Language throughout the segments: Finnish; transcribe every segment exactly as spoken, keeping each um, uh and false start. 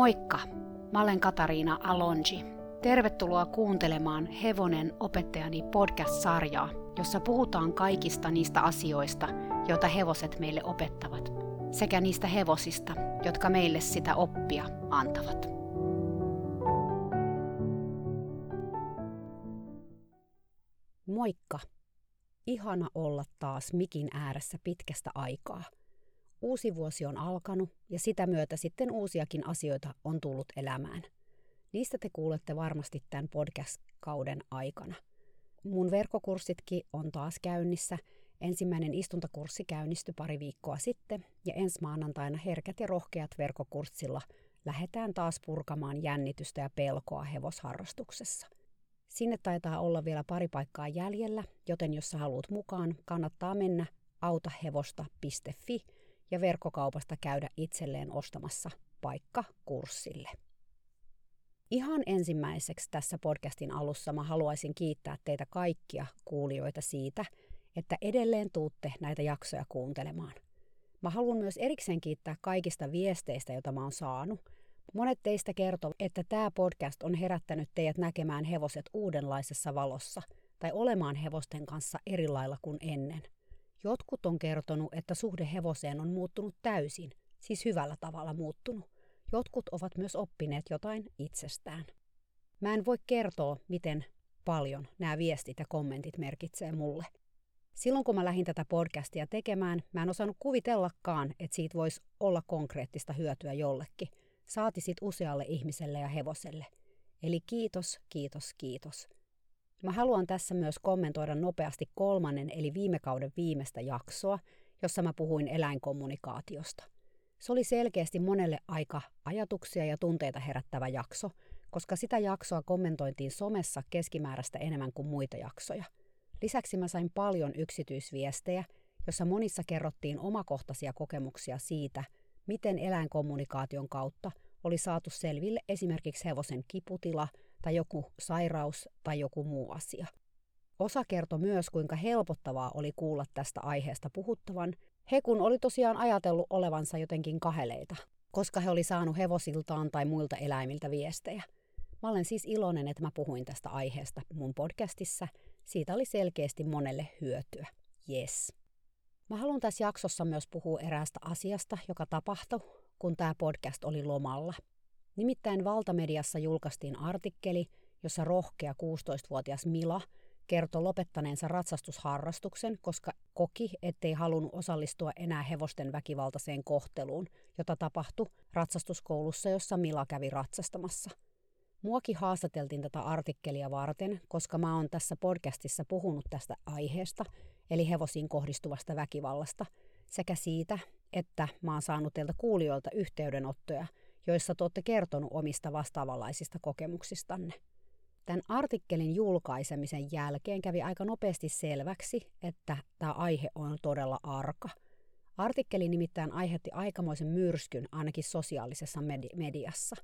Moikka! Mä olen Katariina Alonji. Tervetuloa kuuntelemaan Hevonen opettajani podcast-sarjaa, jossa puhutaan kaikista niistä asioista, joita hevoset meille opettavat, sekä niistä hevosista, jotka meille sitä oppia antavat. Moikka! Ihana olla taas mikin ääressä pitkästä aikaa. Uusi vuosi on alkanut ja sitä myötä sitten uusiakin asioita on tullut elämään. Niistä te kuulette varmasti tämän podcast-kauden aikana. Mun verkkokurssitkin on taas käynnissä. Ensimmäinen istuntakurssi käynnistyi pari viikkoa sitten ja ensi maanantaina Herkät ja rohkeat verkkokurssilla lähdetään taas purkamaan jännitystä ja pelkoa hevosharrastuksessa. Sinne taitaa olla vielä pari paikkaa jäljellä, joten jos sä haluat mukaan, kannattaa mennä autahevosta piste fi ja verkkokaupasta käydä itselleen ostamassa paikka kurssille. Ihan ensimmäiseksi tässä podcastin alussa mä haluaisin kiittää teitä kaikkia kuulijoita siitä, että edelleen tuutte näitä jaksoja kuuntelemaan. Mä haluan myös erikseen kiittää kaikista viesteistä, joita mä oon saanut. Monet teistä kertovat, että tämä podcast on herättänyt teidät näkemään hevoset uudenlaisessa valossa tai olemaan hevosten kanssa eri lailla kuin ennen. Jotkut on kertonut, että suhde hevoseen on muuttunut täysin, siis hyvällä tavalla muuttunut. Jotkut ovat myös oppineet jotain itsestään. Mä en voi kertoa, miten paljon nämä viestit ja kommentit merkitsee mulle. Silloin kun mä lähdin tätä podcastia tekemään, mä en osannut kuvitellakaan, että siitä voisi olla konkreettista hyötyä jollekin. Saati sit usealle ihmiselle ja hevoselle. Eli kiitos, kiitos, kiitos. Mä haluan tässä myös kommentoida nopeasti kolmannen eli viime kauden viimeistä jaksoa, jossa mä puhuin eläinkommunikaatiosta. Se oli selkeästi monelle aika ajatuksia ja tunteita herättävä jakso, koska sitä jaksoa kommentointiin somessa keskimääräistä enemmän kuin muita jaksoja. Lisäksi mä sain paljon yksityisviestejä, jossa monissa kerrottiin omakohtaisia kokemuksia siitä, miten eläinkommunikaation kautta oli saatu selville esimerkiksi hevosen kiputila tai joku sairaus tai joku muu asia. Osa kertoi myös, kuinka helpottavaa oli kuulla tästä aiheesta puhuttavan. He kun oli tosiaan ajatellut olevansa jotenkin kaheleita, koska he oli saanut hevosiltaan tai muilta eläimiltä viestejä. Mä olen siis iloinen, että mä puhuin tästä aiheesta mun podcastissa. Siitä oli selkeästi monelle hyötyä. Yes. Mä haluan tässä jaksossa myös puhua eräästä asiasta, joka tapahtui, kun tämä podcast oli lomalla. Nimittäin Valtamediassa julkaistiin artikkeli, jossa rohkea kuusitoistavuotias Mila kertoi lopettaneensa ratsastusharrastuksen, koska koki, ettei halunnut osallistua enää hevosten väkivaltaiseen kohteluun, jota tapahtui ratsastuskoulussa, jossa Mila kävi ratsastamassa. Muakin haastateltiin tätä artikkelia varten, koska mä oon tässä podcastissa puhunut tästä aiheesta, eli hevosiin kohdistuvasta väkivallasta, sekä siitä, että mä oon saanut teiltä kuulijoilta yhteydenottoja, joissa te olette kertonut omista vastaavanlaisista kokemuksistanne. Tämän artikkelin julkaisemisen jälkeen kävi aika nopeasti selväksi, että tämä aihe on todella arka. Artikkeli nimittäin aiheutti aikamoisen myrskyn ainakin sosiaalisessa medi- mediassa.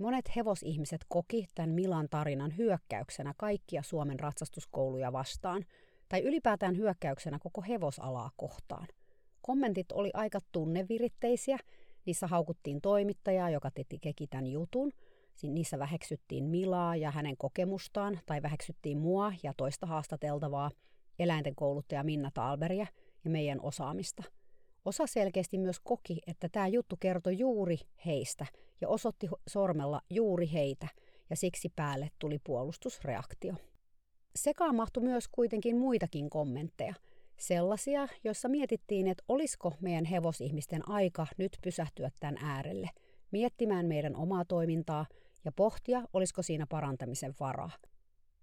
Monet hevosihmiset koki tämän Milan tarinan hyökkäyksenä kaikkia Suomen ratsastuskouluja vastaan, tai ylipäätään hyökkäyksenä koko hevosalaa kohtaan. Kommentit oli aika tunneviritteisiä, niissä haukuttiin toimittajaa, joka teki tämän jutun, niissä väheksyttiin Milaa ja hänen kokemustaan, tai väheksyttiin mua ja toista haastateltavaa, eläinten kouluttaja Minna Tallbergia ja meidän osaamista. Osa selkeästi myös koki, että tämä juttu kertoi juuri heistä ja osoitti sormella juuri heitä, ja siksi päälle tuli puolustusreaktio. Sekaan mahtui myös kuitenkin muitakin kommentteja, sellaisia, joissa mietittiin, että olisiko meidän hevosihmisten aika nyt pysähtyä tämän äärelle, miettimään meidän omaa toimintaa ja pohtia, olisiko siinä parantamisen varaa.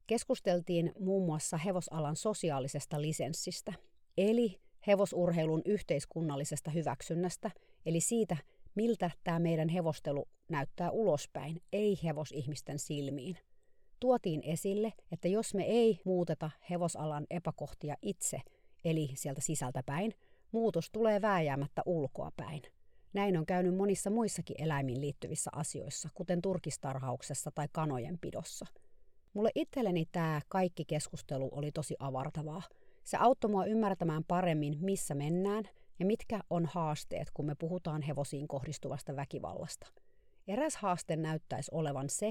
Keskusteltiin muun muassa hevosalan sosiaalisesta lisenssistä, eli hevosurheilun yhteiskunnallisesta hyväksynnästä, eli siitä, miltä tämä meidän hevostelu näyttää ulospäin, ei hevosihmisten silmiin. Tuotiin esille, että jos me ei muuteta hevosalan epäkohtia itse, eli sieltä sisältä päin, muutos tulee vääjäämättä ulkoa päin. Näin on käynyt monissa muissakin eläimiin liittyvissä asioissa, kuten turkistarhauksessa tai kanojen pidossa. Mulle itselleni tämä kaikki keskustelu oli tosi avartavaa. Se auttoi mua ymmärtämään paremmin, missä mennään ja mitkä on haasteet, kun me puhutaan hevosiin kohdistuvasta väkivallasta. Eräs haaste näyttäisi olevan se,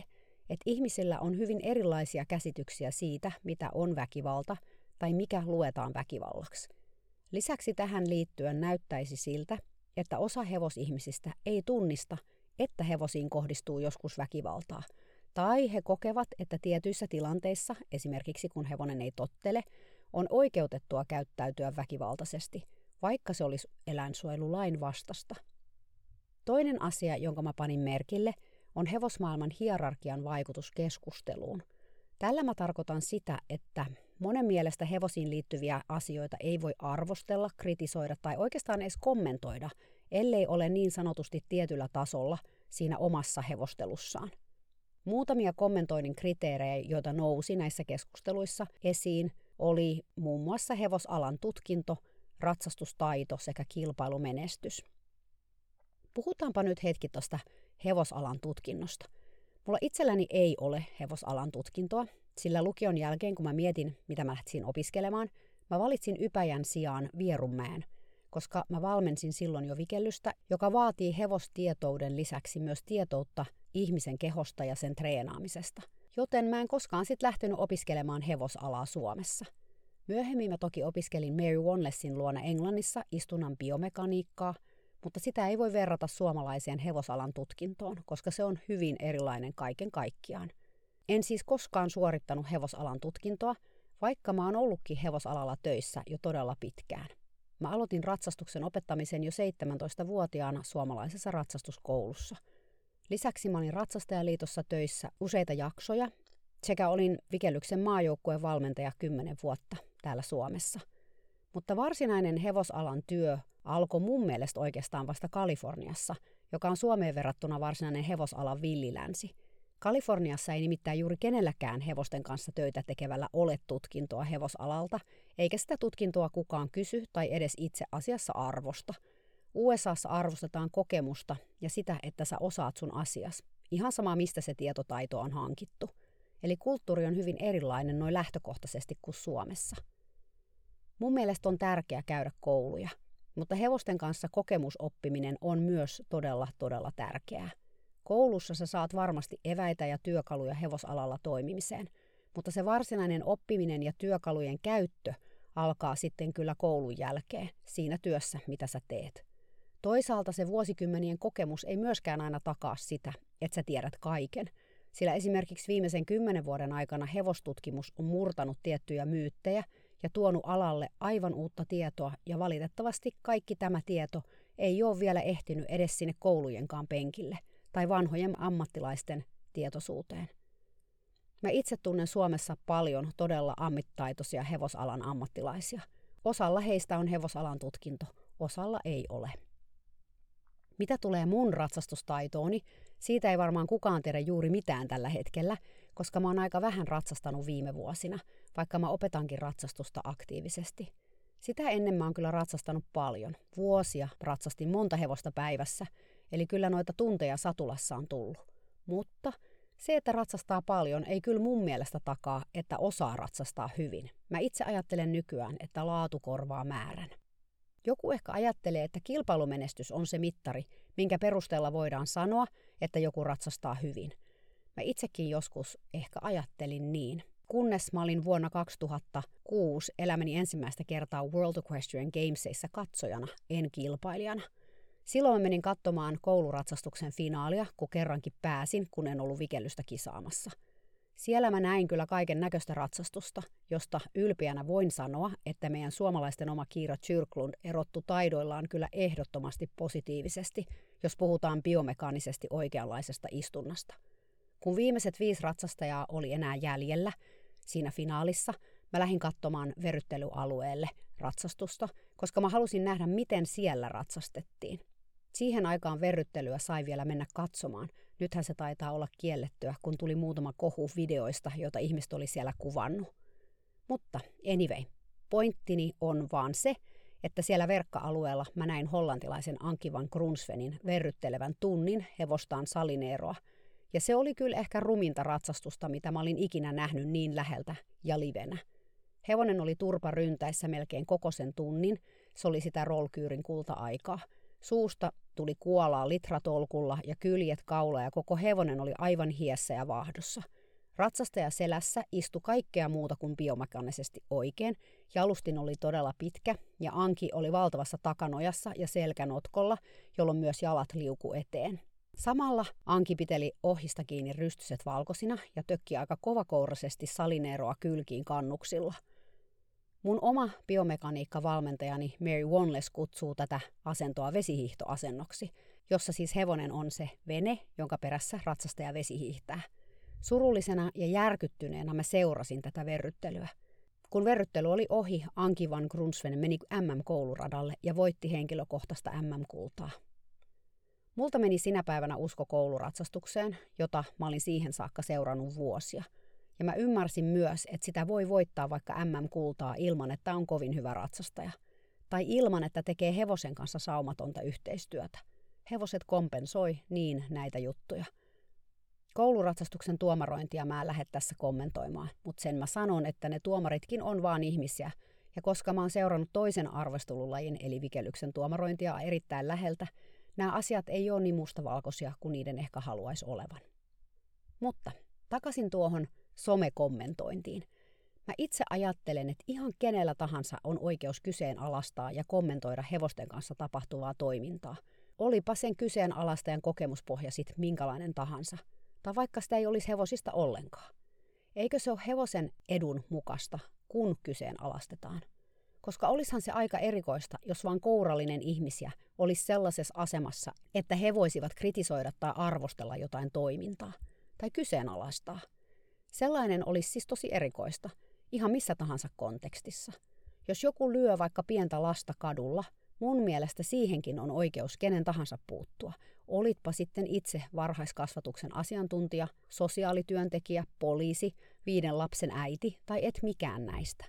että ihmisillä on hyvin erilaisia käsityksiä siitä, mitä on väkivalta tai mikä luetaan väkivallaksi. Lisäksi tähän liittyen näyttäisi siltä, että osa hevosihmisistä ei tunnista, että hevosiin kohdistuu joskus väkivaltaa, tai he kokevat, että tietyissä tilanteissa, esimerkiksi kun hevonen ei tottele, on oikeutettua käyttäytyä väkivaltaisesti, vaikka se olisi eläinsuojelulain vastasta. Toinen asia, jonka mä panin merkille, on hevosmaailman hierarkian vaikutus keskusteluun. Tällä mä tarkoitan sitä, että monen mielestä hevosiin liittyviä asioita ei voi arvostella, kritisoida tai oikeastaan edes kommentoida, ellei ole niin sanotusti tietyllä tasolla siinä omassa hevostelussaan. Muutamia kommentoinnin kriteerejä, joita nousi näissä keskusteluissa esiin, oli muun muassa hevosalan tutkinto, ratsastustaito sekä kilpailumenestys. Puhutaanpa nyt hetki tuosta hevosalan tutkinnosta. Mulla itselläni ei ole hevosalan tutkintoa, sillä lukion jälkeen, kun mä mietin, mitä mä lähtisin opiskelemaan, mä valitsin Ypäjän sijaan Vierumäen, koska mä valmensin silloin jo vikellystä, joka vaatii hevostietouden lisäksi myös tietoutta ihmisen kehosta ja sen treenaamisesta. Joten mä en koskaan sit lähtenyt opiskelemaan hevosalaa Suomessa. Myöhemmin mä toki opiskelin Mary Wanlessin luona Englannissa istunnan biomekaniikkaa, mutta sitä ei voi verrata suomalaiseen hevosalan tutkintoon, koska se on hyvin erilainen kaiken kaikkiaan. En siis koskaan suorittanut hevosalan tutkintoa, vaikka mä oon ollutkin hevosalalla töissä jo todella pitkään. Mä aloitin ratsastuksen opettamisen jo seitsemäntoistavuotiaana suomalaisessa ratsastuskoulussa. Lisäksi mä olin Ratsastajaliitossa töissä useita jaksoja sekä olin Vikellyksen maajoukkueen valmentaja kymmenen vuotta täällä Suomessa. Mutta varsinainen hevosalan työ alkoi mun mielestä oikeastaan vasta Kaliforniassa, joka on Suomeen verrattuna varsinainen hevosalan villilänsi. Kaliforniassa ei nimittäin juuri kenelläkään hevosten kanssa töitä tekevällä ole tutkintoa hevosalalta, eikä sitä tutkintoa kukaan kysy tai edes itse asiassa arvosta. U S A:ssa arvostetaan kokemusta ja sitä, että sä osaat sun asias. Ihan sama, mistä se tietotaito on hankittu. Eli kulttuuri on hyvin erilainen noin lähtökohtaisesti kuin Suomessa. Mun mielestä on tärkeää käydä kouluja, mutta hevosten kanssa kokemusoppiminen on myös todella, todella tärkeää. Koulussa sä saat varmasti eväitä ja työkaluja hevosalalla toimimiseen, mutta se varsinainen oppiminen ja työkalujen käyttö alkaa sitten kyllä koulun jälkeen siinä työssä, mitä sä teet. Toisaalta se vuosikymmenien kokemus ei myöskään aina takaa sitä, että sä tiedät kaiken, sillä esimerkiksi viimeisen kymmenen vuoden aikana hevostutkimus on murtanut tiettyjä myyttejä ja tuonut alalle aivan uutta tietoa, ja valitettavasti kaikki tämä tieto ei ole vielä ehtinyt edes sinne koulujenkaan penkille tai vanhojen ammattilaisten tietoisuuteen. Mä itse tunnen Suomessa paljon todella ammattitaitoisia hevosalan ammattilaisia. Osalla heistä on hevosalan tutkinto, osalla ei ole. Mitä tulee mun ratsastustaitooni, siitä ei varmaan kukaan tiedä juuri mitään tällä hetkellä, koska mä oon aika vähän ratsastanut viime vuosina, vaikka mä opetankin ratsastusta aktiivisesti. Sitä ennen mä oon kyllä ratsastanut paljon. Vuosia ratsastin monta hevosta päivässä, eli kyllä noita tunteja satulassa on tullut. Mutta se, että ratsastaa paljon, ei kyllä mun mielestä takaa, että osaa ratsastaa hyvin. Mä itse ajattelen nykyään, että laatu korvaa määrän. Joku ehkä ajattelee, että kilpailumenestys on se mittari, minkä perusteella voidaan sanoa, että joku ratsastaa hyvin. Mä itsekin joskus ehkä ajattelin niin, kunnes mä olin vuonna kaksituhattakuusi elämäni ensimmäistä kertaa World Equestrian Gamesissa katsojana, en kilpailijana. Silloin mä menin katsomaan kouluratsastuksen finaalia, kun kerrankin pääsin, kun en ollut vikellystä kisaamassa. Siellä mä näin kyllä kaiken näköistä ratsastusta, josta ylpeänä voin sanoa, että meidän suomalaisten oma Kyra Kyrklund erottu taidoillaan kyllä ehdottomasti positiivisesti, jos puhutaan biomekaanisesti oikeanlaisesta istunnasta. Kun viimeiset viisi ratsastajaa oli enää jäljellä siinä finaalissa, mä lähdin katsomaan verryttelyalueelle ratsastusta, koska mä halusin nähdä, miten siellä ratsastettiin. Siihen aikaan verryttelyä sai vielä mennä katsomaan. Nythän se taitaa olla kiellettyä, kun tuli muutama kohu videoista, joita ihmiset oli siellä kuvannut. Mutta anyway, pointtini on vaan se, että siellä verkka-alueella mä näin hollantilaisen Anky van Grunsvenin verryttelevän tunnin hevostaan Salineroa. Ja se oli kyllä ehkä ruminta ratsastusta, mitä mä olin ikinä nähnyt niin läheltä ja livenä. Hevonen oli turpa ryntäissä melkein koko sen tunnin, se oli sitä rollkyyrin kulta-aikaa. Suusta tuli kuolaa litratolkulla ja kyljet kaula ja koko hevonen oli aivan hiessä ja vaahdossa. Ratsastaja selässä istui kaikkea muuta kuin biomekanisesti oikein, jalustin oli todella pitkä ja Anki oli valtavassa takanojassa ja selkänotkolla, jolloin myös jalat liuku eteen. Samalla Anki piteli ohjista kiinni rystyset valkosina ja tökki aika kovakouraisesti Salineroa kylkiin kannuksilla. Mun oma biomekaniikkavalmentajani Mary Wanless kutsuu tätä asentoa vesihiihtoasennoksi, jossa siis hevonen on se vene, jonka perässä ratsastaja vesihiihtää. Surullisena ja järkyttyneenä mä seurasin tätä verryttelyä. Kun verryttely oli ohi, Anky van Grunsven meni äm äm-kouluradalle ja voitti henkilökohtaista äm äm-kultaa. Multa meni sinä päivänä usko kouluratsastukseen, jota mä olin siihen saakka seurannut vuosia. Ja mä ymmärsin myös, että sitä voi voittaa vaikka äm äm-kultaa ilman, että on kovin hyvä ratsastaja. Tai ilman, että tekee hevosen kanssa saumatonta yhteistyötä. Hevoset kompensoi niin näitä juttuja. Kouluratsastuksen tuomarointia mä en lähde tässä kommentoimaan, mutta sen mä sanon, että ne tuomaritkin on vaan ihmisiä. Ja koska mä oon seurannut toisen arvostelulajin eli vikelyksen tuomarointia erittäin läheltä, nämä asiat ei ole niin mustavalkoisia kuin niiden ehkä haluaisi olevan. Mutta takaisin tuohon somekommentointiin. Mä itse ajattelen, että ihan kenellä tahansa on oikeus kyseenalaistaa ja kommentoida hevosten kanssa tapahtuvaa toimintaa. Olipa sen kyseenalaistajan kokemuspohja sit minkälainen tahansa. Tai vaikka sitä ei olisi hevosista ollenkaan. Eikö se ole hevosen edun mukasta, kun kyseenalaistetaan? Koska olisihan se aika erikoista, jos vaan kourallinen ihmisiä olisi sellaisessa asemassa, että he voisivat kritisoida tai arvostella jotain toimintaa. Tai kyseenalaistaa. Sellainen olisi siis tosi erikoista, ihan missä tahansa kontekstissa. Jos joku lyö vaikka pientä lasta kadulla, mun mielestä siihenkin on oikeus kenen tahansa puuttua. Olitpa sitten itse varhaiskasvatuksen asiantuntija, sosiaalityöntekijä, poliisi, viiden lapsen äiti tai et mikään näistä.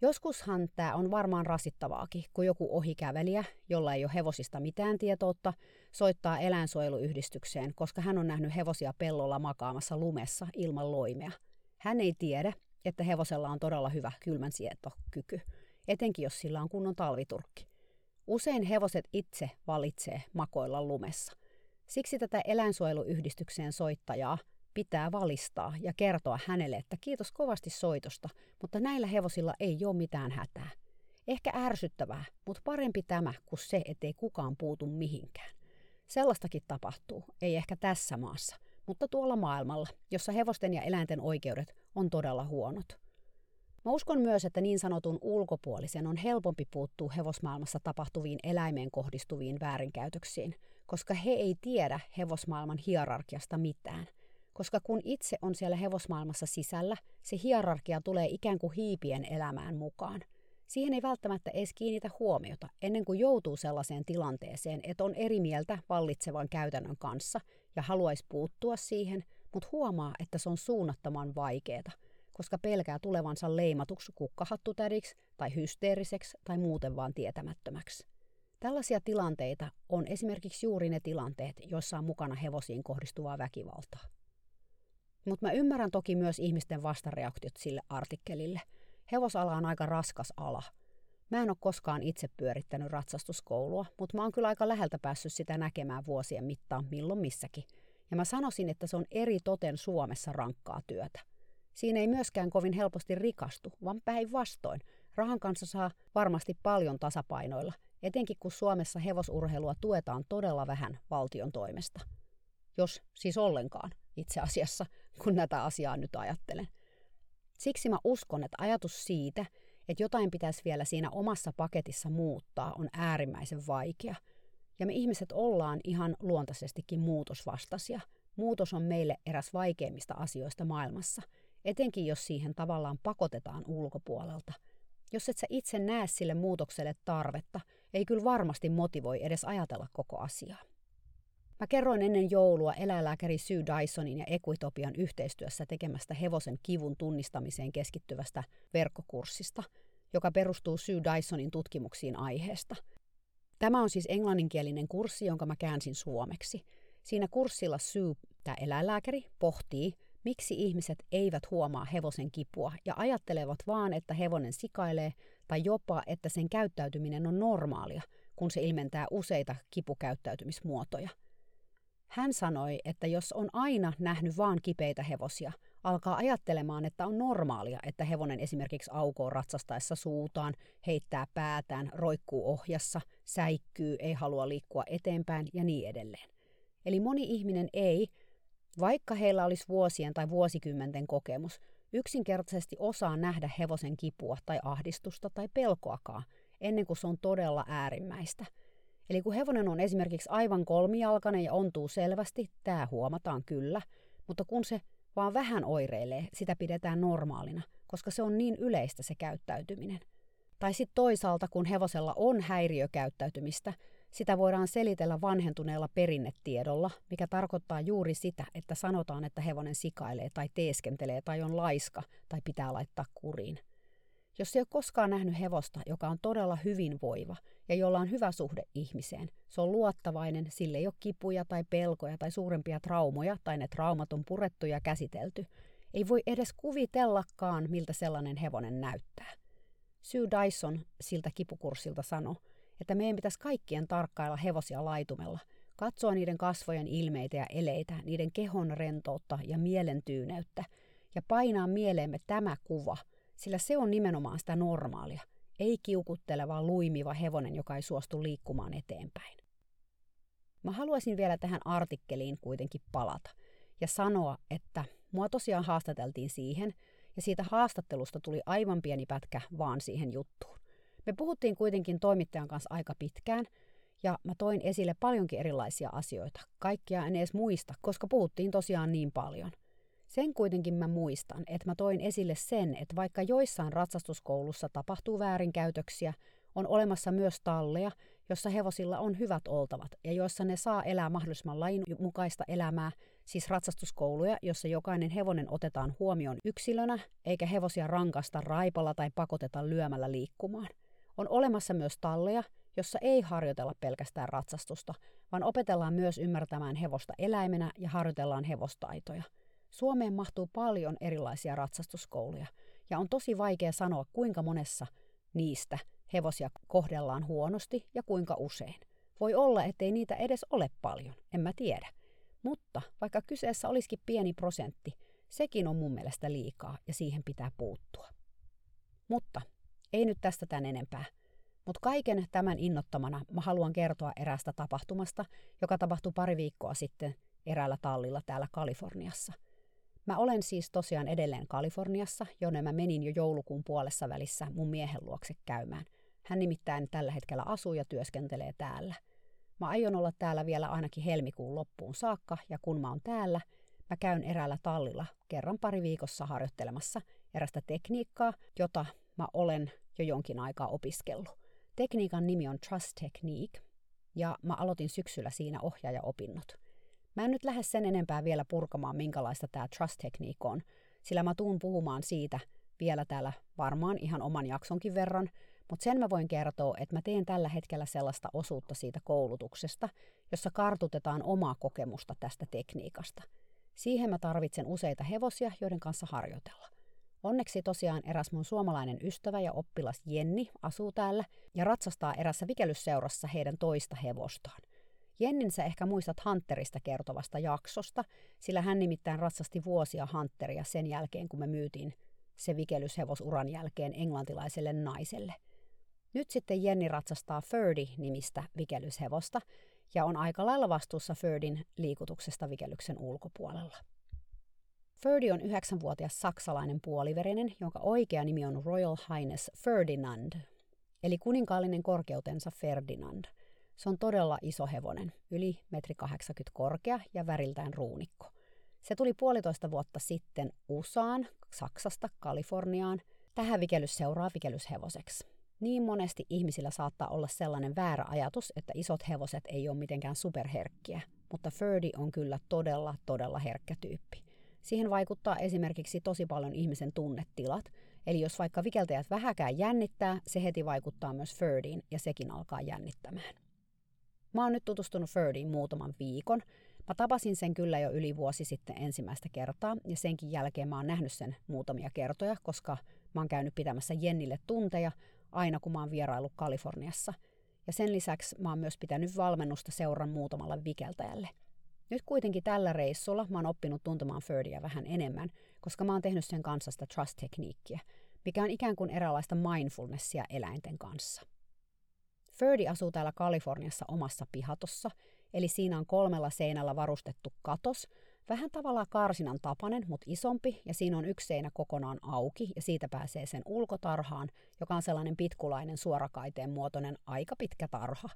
Joskushan tämä on varmaan rasittavaakin, kun joku ohikävelijä, jolla ei ole hevosista mitään tietoutta, soittaa eläinsuojeluyhdistykseen, koska hän on nähnyt hevosia pellolla makaamassa lumessa ilman loimea. Hän ei tiedä, että hevosella on todella hyvä kylmänsietokyky, etenkin jos sillä on kunnon talviturkki. Usein hevoset itse valitsee makoilla lumessa. Siksi tätä eläinsuojeluyhdistykseen soittajaa pitää valistaa ja kertoa hänelle, että kiitos kovasti soitosta, mutta näillä hevosilla ei ole mitään hätää. Ehkä ärsyttävää, mutta parempi tämä kuin se, ettei kukaan puutu mihinkään. Sellaistakin tapahtuu, ei ehkä tässä maassa, mutta tuolla maailmalla, jossa hevosten ja eläinten oikeudet on todella huonot. Mä uskon myös, että niin sanotun ulkopuolisen on helpompi puuttua hevosmaailmassa tapahtuviin eläimeen kohdistuviin väärinkäytöksiin, koska he ei tiedä hevosmaailman hierarkiasta mitään. Koska kun itse on siellä hevosmaailmassa sisällä, se hierarkia tulee ikään kuin hiipien elämään mukaan. Siihen ei välttämättä edes kiinnitä huomiota ennen kuin joutuu sellaiseen tilanteeseen, että on eri mieltä vallitsevan käytännön kanssa ja haluaisi puuttua siihen, mutta huomaa, että se on suunnattoman vaikeaa, koska pelkää tulevansa leimatuksi kukkahattutädiksi tai hysteeriseksi tai muuten vaan tietämättömäksi. Tällaisia tilanteita on esimerkiksi juuri ne tilanteet, joissa on mukana hevosiin kohdistuvaa väkivaltaa. Mutta mä ymmärrän toki myös ihmisten vastareaktiot sille artikkelille. Hevosala on aika raskas ala. Mä en ole koskaan itse pyörittänyt ratsastuskoulua, mutta mä oon kyllä aika läheltä päässyt sitä näkemään vuosien mittaan milloin missäkin. Ja mä sanoisin, että se on eritoten Suomessa rankkaa työtä. Siinä ei myöskään kovin helposti rikastu, vaan päinvastoin. Rahan kanssa saa varmasti paljon tasapainoilla, etenkin kun Suomessa hevosurheilua tuetaan todella vähän valtion toimesta. Jos siis ollenkaan. Itse asiassa, kun tätä asiaa nyt ajattelen. Siksi mä uskon, että ajatus siitä, että jotain pitäisi vielä siinä omassa paketissa muuttaa, on äärimmäisen vaikea. Ja me ihmiset ollaan ihan luontaisestikin muutosvastaisia. Muutos on meille eräs vaikeimmista asioista maailmassa, etenkin jos siihen tavallaan pakotetaan ulkopuolelta. Jos et sä itse näe sille muutokselle tarvetta, ei kyllä varmasti motivoi edes ajatella koko asiaa. Mä kerroin ennen joulua eläinlääkäri Sue Dysonin ja Equitopian yhteistyössä tekemästä hevosen kivun tunnistamiseen keskittyvästä verkkokurssista, joka perustuu Sue Dysonin tutkimuksiin aiheesta. Tämä on siis englanninkielinen kurssi, jonka mä käänsin suomeksi. Siinä kurssilla Sue, tämä eläinlääkäri, pohtii, miksi ihmiset eivät huomaa hevosen kipua ja ajattelevat vaan, että hevonen sikailee tai jopa, että sen käyttäytyminen on normaalia, kun se ilmentää useita kipukäyttäytymismuotoja. Hän sanoi, että jos on aina nähnyt vaan kipeitä hevosia, alkaa ajattelemaan, että on normaalia, että hevonen esimerkiksi aukoo ratsastaessa suutaan, heittää päätään, roikkuu ohjassa, säikkyy, ei halua liikkua eteenpäin ja niin edelleen. Eli moni ihminen ei, vaikka heillä olisi vuosien tai vuosikymmenten kokemus, yksinkertaisesti osaa nähdä hevosen kipua tai ahdistusta tai pelkoakaan, ennen kuin se on todella äärimmäistä. Eli kun hevonen on esimerkiksi aivan kolmijalkainen ja ontuu selvästi, tämä huomataan kyllä, mutta kun se vaan vähän oireilee, sitä pidetään normaalina, koska se on niin yleistä se käyttäytyminen. Tai sitten toisaalta, kun hevosella on häiriökäyttäytymistä, sitä voidaan selitellä vanhentuneella perinnetiedolla, mikä tarkoittaa juuri sitä, että sanotaan, että hevonen sikailee tai teeskentelee tai on laiska tai pitää laittaa kuriin. Jos ei ole koskaan nähnyt hevosta, joka on todella hyvinvoiva ja jolla on hyvä suhde ihmiseen, se on luottavainen, sillä ei ole kipuja tai pelkoja tai suurempia traumoja tai ne traumat on purettu ja käsitelty, ei voi edes kuvitellakaan, miltä sellainen hevonen näyttää. Sue Dyson siltä kipukurssilta sanoi, että meidän pitäisi kaikkien tarkkailla hevosia laitumella, katsoa niiden kasvojen ilmeitä ja eleitä, niiden kehon rentoutta ja mielentyyneyttä ja painaa mieleemme tämä kuva, sillä se on nimenomaan sitä normaalia, ei kiukutteleva, luimiva hevonen, joka ei suostu liikkumaan eteenpäin. Mä haluaisin vielä tähän artikkeliin kuitenkin palata ja sanoa, että mua tosiaan haastateltiin siihen ja siitä haastattelusta tuli aivan pieni pätkä vaan siihen juttuun. Me puhuttiin kuitenkin toimittajan kanssa aika pitkään ja mä toin esille paljonkin erilaisia asioita. Kaikkia en edes muista, koska puhuttiin tosiaan niin paljon. Sen kuitenkin mä muistan, että mä toin esille sen, että vaikka joissain ratsastuskoulussa tapahtuu väärinkäytöksiä, on olemassa myös talleja, jossa hevosilla on hyvät oltavat ja joissa ne saa elää mahdollisimman lajin mukaista elämää, siis ratsastuskouluja, jossa jokainen hevonen otetaan huomioon yksilönä, eikä hevosia rankasta raipalla tai pakoteta lyömällä liikkumaan. On olemassa myös talleja, jossa ei harjoitella pelkästään ratsastusta, vaan opetellaan myös ymmärtämään hevosta eläimenä ja harjoitellaan hevostaitoja. Suomeen mahtuu paljon erilaisia ratsastuskouluja, ja on tosi vaikea sanoa, kuinka monessa niistä hevosia kohdellaan huonosti ja kuinka usein. Voi olla, ettei niitä edes ole paljon, en mä tiedä. Mutta vaikka kyseessä olisikin pieni prosentti, sekin on mun mielestä liikaa ja siihen pitää puuttua. Mutta ei nyt tästä tämän enempää. Mutta kaiken tämän innottamana mä haluan kertoa eräästä tapahtumasta, joka tapahtui pari viikkoa sitten eräällä tallilla täällä Kaliforniassa. Mä olen siis tosiaan edelleen Kaliforniassa, jonne mä menin jo joulukuun puolessa välissä mun miehen luokse käymään. Hän nimittäin tällä hetkellä asuu ja työskentelee täällä. Mä aion olla täällä vielä ainakin helmikuun loppuun saakka, ja kun mä oon täällä, mä käyn eräällä tallilla kerran pari viikossa harjoittelemassa erästä tekniikkaa, jota mä olen jo jonkin aikaa opiskellut. Tekniikan nimi on Trust Technique, ja mä aloitin syksyllä siinä ohjaajaopinnot. Mä en nyt lähde sen enempää vielä purkamaan, minkälaista tämä Trust Technique on, sillä mä tuun puhumaan siitä vielä täällä varmaan ihan oman jaksonkin verran, mutta sen mä voin kertoa, että mä teen tällä hetkellä sellaista osuutta siitä koulutuksesta, jossa kartutetaan omaa kokemusta tästä tekniikasta. Siihen mä tarvitsen useita hevosia, joiden kanssa harjoitella. Onneksi tosiaan eräs mun suomalainen ystävä ja oppilas Jenni asuu täällä ja ratsastaa erässä vikelysseurassa heidän toista hevostaan. Jennin sä ehkä muistat Hunterista kertovasta jaksosta, sillä hän nimittäin ratsasti vuosia Hunteria sen jälkeen, kun me myytiin se vikelyshevosuran jälkeen englantilaiselle naiselle. Nyt sitten Jenni ratsastaa Ferdi-nimistä vikelyshevosta ja on aika lailla vastuussa Ferdin liikutuksesta vikelyksen ulkopuolella. Ferdi on yhdeksänvuotias saksalainen puoliverinen, jonka oikea nimi on Royal Highness Ferdinand, eli kuninkaallinen korkeutensa Ferdinand. Se on todella iso hevonen, yli yksi pilkku kahdeksankymmentä metriä korkea ja väriltään ruunikko. Se tuli puolitoista vuotta sitten U S A:an, Saksasta, Kaliforniaan, tähän vikelysseuraa vikelyshevoseksi. Niin monesti ihmisillä saattaa olla sellainen väärä ajatus, että isot hevoset ei ole mitenkään superherkkiä, mutta Ferdi on kyllä todella, todella herkkä tyyppi. Siihen vaikuttaa esimerkiksi tosi paljon ihmisen tunnetilat, eli jos vaikka vikeltäjät vähäkään jännittää, se heti vaikuttaa myös Ferdiin ja sekin alkaa jännittämään. Mä oon nyt tutustunut Ferdiin muutaman viikon. Mä tapasin sen kyllä jo yli vuosi sitten ensimmäistä kertaa, ja senkin jälkeen mä oon nähnyt sen muutamia kertoja, koska mä oon käynyt pitämässä Jennille tunteja aina kun mä oon vieraillut Kaliforniassa. ja sen lisäksi mä oon myös pitänyt valmennusta seuran muutamalle vikeltäjälle. Nyt kuitenkin tällä reissulla mä oon oppinut tuntemaan Ferdiä vähän enemmän, koska mä oon tehnyt sen kanssa sitä Trust Techniquea, mikä on ikään kuin eräänlaista mindfulnessia eläinten kanssa. Ferdi asuu täällä Kaliforniassa omassa pihatossa, eli siinä on kolmella seinällä varustettu katos, vähän tavallaan karsinan tapainen, mutta isompi, ja siinä on yksi seinä kokonaan auki, ja siitä pääsee sen ulkotarhaan, joka on sellainen pitkulainen suorakaiteen muotoinen aika pitkä tarha.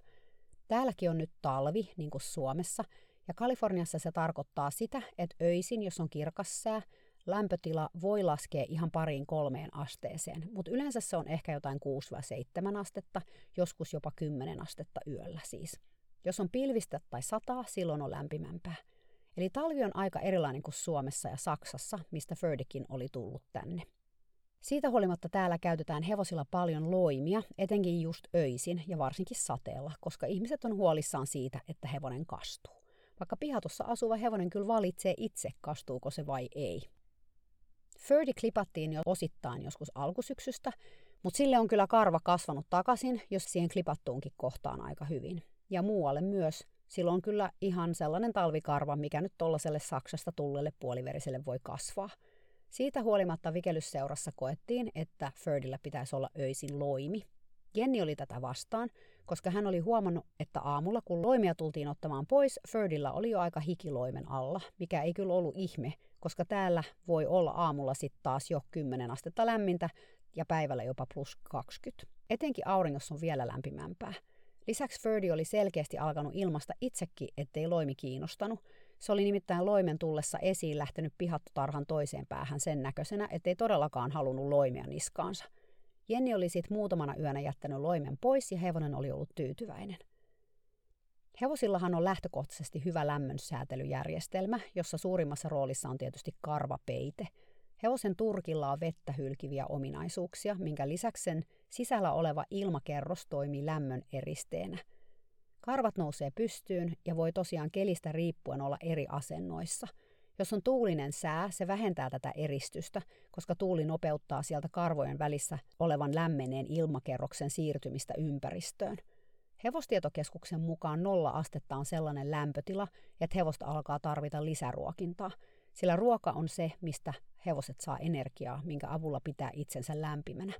Täälläkin on nyt talvi, niin kuin Suomessa, ja Kaliforniassa se tarkoittaa sitä, että öisin, jos on kirkas sää, lämpötila voi laskea ihan pariin kolmeen asteeseen, mutta yleensä se on ehkä jotain kuusi seitsemän astetta, joskus jopa kymmenen astetta yöllä siis. Jos on pilvistä tai sataa, silloin on lämpimämpää. Eli talvi on aika erilainen kuin Suomessa ja Saksassa, mistä Ferdikin oli tullut tänne. Siitä huolimatta täällä käytetään hevosilla paljon loimia, etenkin just öisin ja varsinkin sateella, koska ihmiset on huolissaan siitä, että hevonen kastuu. Vaikka pihatossa asuva hevonen kyllä valitsee itse, kastuuko se vai ei. Ferdi klipattiin jo osittain joskus alkusyksystä, mutta sille on kyllä karva kasvanut takaisin, jos siihen klipattuunkin kohtaan aika hyvin. Ja muualle myös. Sillä on kyllä ihan sellainen talvikarva, mikä nyt tollaselle Saksasta tulleelle puoliveriselle voi kasvaa. Siitä huolimatta vikelysseurassa koettiin, että Ferdillä pitäisi olla öisin loimi. Jenni oli tätä vastaan, koska hän oli huomannut, että aamulla kun loimia tultiin ottamaan pois, Ferdillä oli jo aika hikiloimen alla, mikä ei kyllä ollut ihme, koska täällä voi olla aamulla sitten taas jo kymmenen astetta lämmintä ja päivällä jopa plus kaksikymmentä. Etenkin auringossa on vielä lämpimämpää. Lisäksi Ferdi oli selkeästi alkanut ilmaista itsekin, ettei loimi kiinnostanut. Se oli nimittäin loimen tullessa esiin lähtenyt pihattotarhan toiseen päähän sen näköisenä, ettei todellakaan halunnut loimia niskaansa. Jenni oli sitten muutamana yönä jättänyt loimen pois ja hevonen oli ollut tyytyväinen. Hevosillahan on lähtökohtaisesti hyvä lämmönsäätelyjärjestelmä, jossa suurimmassa roolissa on tietysti karvapeite. Hevosen turkilla on vettä hylkiviä ominaisuuksia, minkä lisäksi sen sisällä oleva ilmakerros toimii lämmön eristeenä. Karvat nousee pystyyn ja voi tosiaan kelistä riippuen olla eri asennoissa. Jos on tuulinen sää, se vähentää tätä eristystä, koska tuuli nopeuttaa sieltä karvojen välissä olevan lämmeneen ilmakerroksen siirtymistä ympäristöön. Hevostietokeskuksen mukaan nolla astetta on sellainen lämpötila, että hevosta alkaa tarvita lisäruokintaa, sillä ruoka on se, mistä hevoset saa energiaa, minkä avulla pitää itsensä lämpimänä.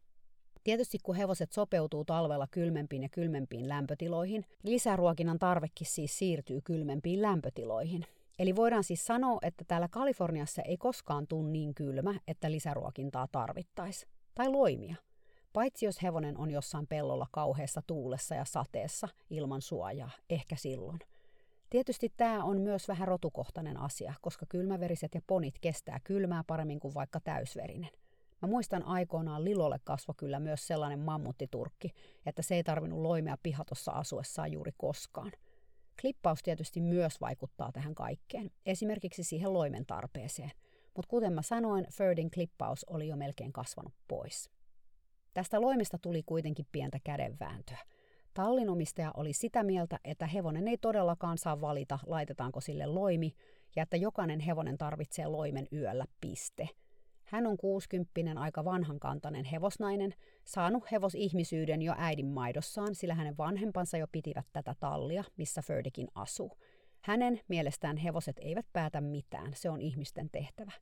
Tietysti kun hevoset sopeutuu talvella kylmempiin ja kylmempiin lämpötiloihin, lisäruokinnan tarvekin siis siirtyy kylmempiin lämpötiloihin. Eli voidaan siis sanoa, että täällä Kaliforniassa ei koskaan tule niin kylmä, että lisäruokintaa tarvittaisiin. Tai loimia. Paitsi jos hevonen on jossain pellolla kauheassa tuulessa ja sateessa ilman suojaa, ehkä silloin. Tietysti tämä on myös vähän rotukohtainen asia, koska kylmäveriset ja ponit kestää kylmää paremmin kuin vaikka täysverinen. Mä muistan aikoinaan Lilolle kasvoi kyllä myös sellainen mammuttiturkki, että se ei tarvinnut loimea pihatossa asuessaan juuri koskaan. Klippaus tietysti myös vaikuttaa tähän kaikkeen, esimerkiksi siihen loimen tarpeeseen. Mutta kuten mä sanoin, Ferdin klippaus oli jo melkein kasvanut pois. Tästä loimesta tuli kuitenkin pientä kädenvääntöä. Tallinomistaja oli sitä mieltä, että hevonen ei todellakaan saa valita, laitetaanko sille loimi, ja että jokainen hevonen tarvitsee loimen yöllä, piste. Hän on kuusikymppinen aika vanhankantainen hevosnainen, saanut hevosihmisyyden jo äidin maidossaan, sillä hänen vanhempansa jo pitivät tätä tallia, missä Ferdikin asuu. Hänen mielestään hevoset eivät päätä mitään, se on ihmisten tehtävä.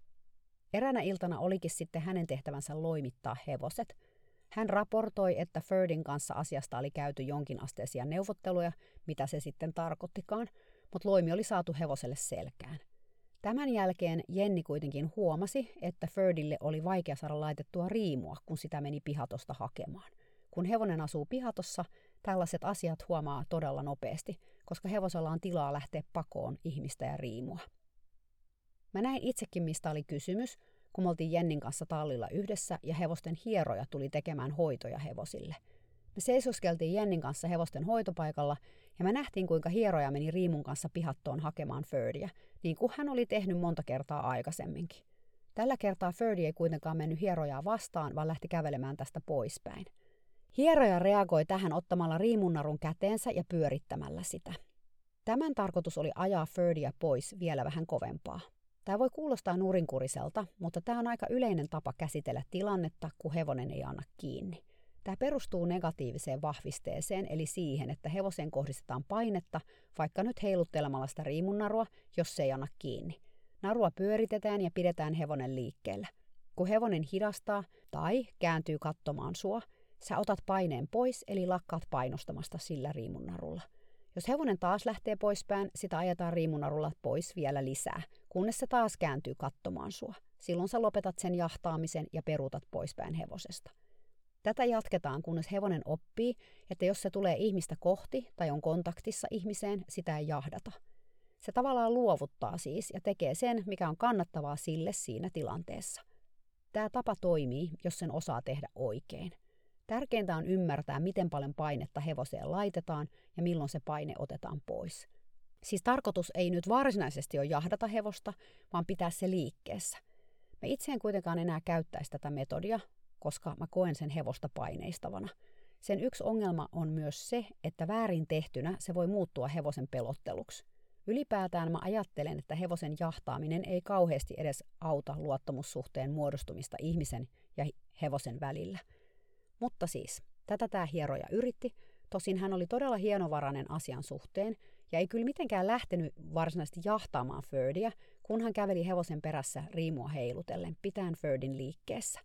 Eräänä iltana olikin sitten hänen tehtävänsä loimittaa hevoset. Hän raportoi, että Ferdin kanssa asiasta oli käyty jonkinasteisia neuvotteluja, mitä se sitten tarkoittikaan, mutta loimi oli saatu hevoselle selkään. Tämän jälkeen Jenni kuitenkin huomasi, että Ferdille oli vaikea saada laitettua riimua, kun sitä meni pihatosta hakemaan. Kun hevonen asuu pihatossa, tällaiset asiat huomaa todella nopeasti, koska hevosella on tilaa lähteä pakoon ihmistä ja riimua. Mä näin itsekin, mistä oli kysymys, kun me oltiin Jennin kanssa tallilla yhdessä ja hevosten hieroja tuli tekemään hoitoja hevosille. Me seisoskeltiin Jennin kanssa hevosten hoitopaikalla ja me nähtiin, kuinka hieroja meni riimun kanssa pihattoon hakemaan Ferdiä, niin kuin hän oli tehnyt monta kertaa aikaisemminkin. Tällä kertaa Ferdi ei kuitenkaan mennyt hierojaa vastaan, vaan lähti kävelemään tästä poispäin. Hieroja reagoi tähän ottamalla riimunnarun käteensä ja pyörittämällä sitä. Tämän tarkoitus oli ajaa Ferdiä pois vielä vähän kovempaa. Tämä voi kuulostaa nurinkuriselta, mutta tämä on aika yleinen tapa käsitellä tilannetta, kun hevonen ei anna kiinni. Tämä perustuu negatiiviseen vahvisteeseen, eli siihen, että hevoseen kohdistetaan painetta, vaikka nyt heiluttelemalla sitä riimunnarua, jos se ei anna kiinni. Narua pyöritetään ja pidetään hevonen liikkeellä. Kun hevonen hidastaa tai kääntyy katsomaan sua, sä otat paineen pois, eli lakkaat painostamasta sillä riimunnarulla. Jos hevonen taas lähtee poispäin, sitä ajetaan riimunnarulla pois vielä lisää, kunnes se taas kääntyy katsomaan sua. Silloin sä lopetat sen jahtaamisen ja peruutat poispäin hevosesta. Tätä jatketaan, kunnes hevonen oppii, että jos se tulee ihmistä kohti tai on kontaktissa ihmiseen, sitä ei jahdata. Se tavallaan luovuttaa siis ja tekee sen, mikä on kannattavaa sille siinä tilanteessa. Tämä tapa toimii, jos sen osaa tehdä oikein. Tärkeintä on ymmärtää, miten paljon painetta hevoseen laitetaan ja milloin se paine otetaan pois. Siis tarkoitus ei nyt varsinaisesti ole jahdata hevosta, vaan pitää se liikkeessä. Me itse en kuitenkaan enää käyttäisi tätä metodia, koska mä koen sen hevosta paineistavana. Sen yksi ongelma on myös se, että väärin tehtynä se voi muuttua hevosen pelotteluksi. Ylipäätään mä ajattelen, että hevosen jahtaaminen ei kauheasti edes auta luottamussuhteen muodostumista ihmisen ja hevosen välillä. Mutta siis, tätä tämä hieroja yritti, tosin hän oli todella hienovarainen asian suhteen, ja ei kyllä mitenkään lähtenyt varsinaisesti jahtaamaan Ferdiä, kun hän käveli hevosen perässä riimua heilutellen, pitäen Ferdin liikkeessä.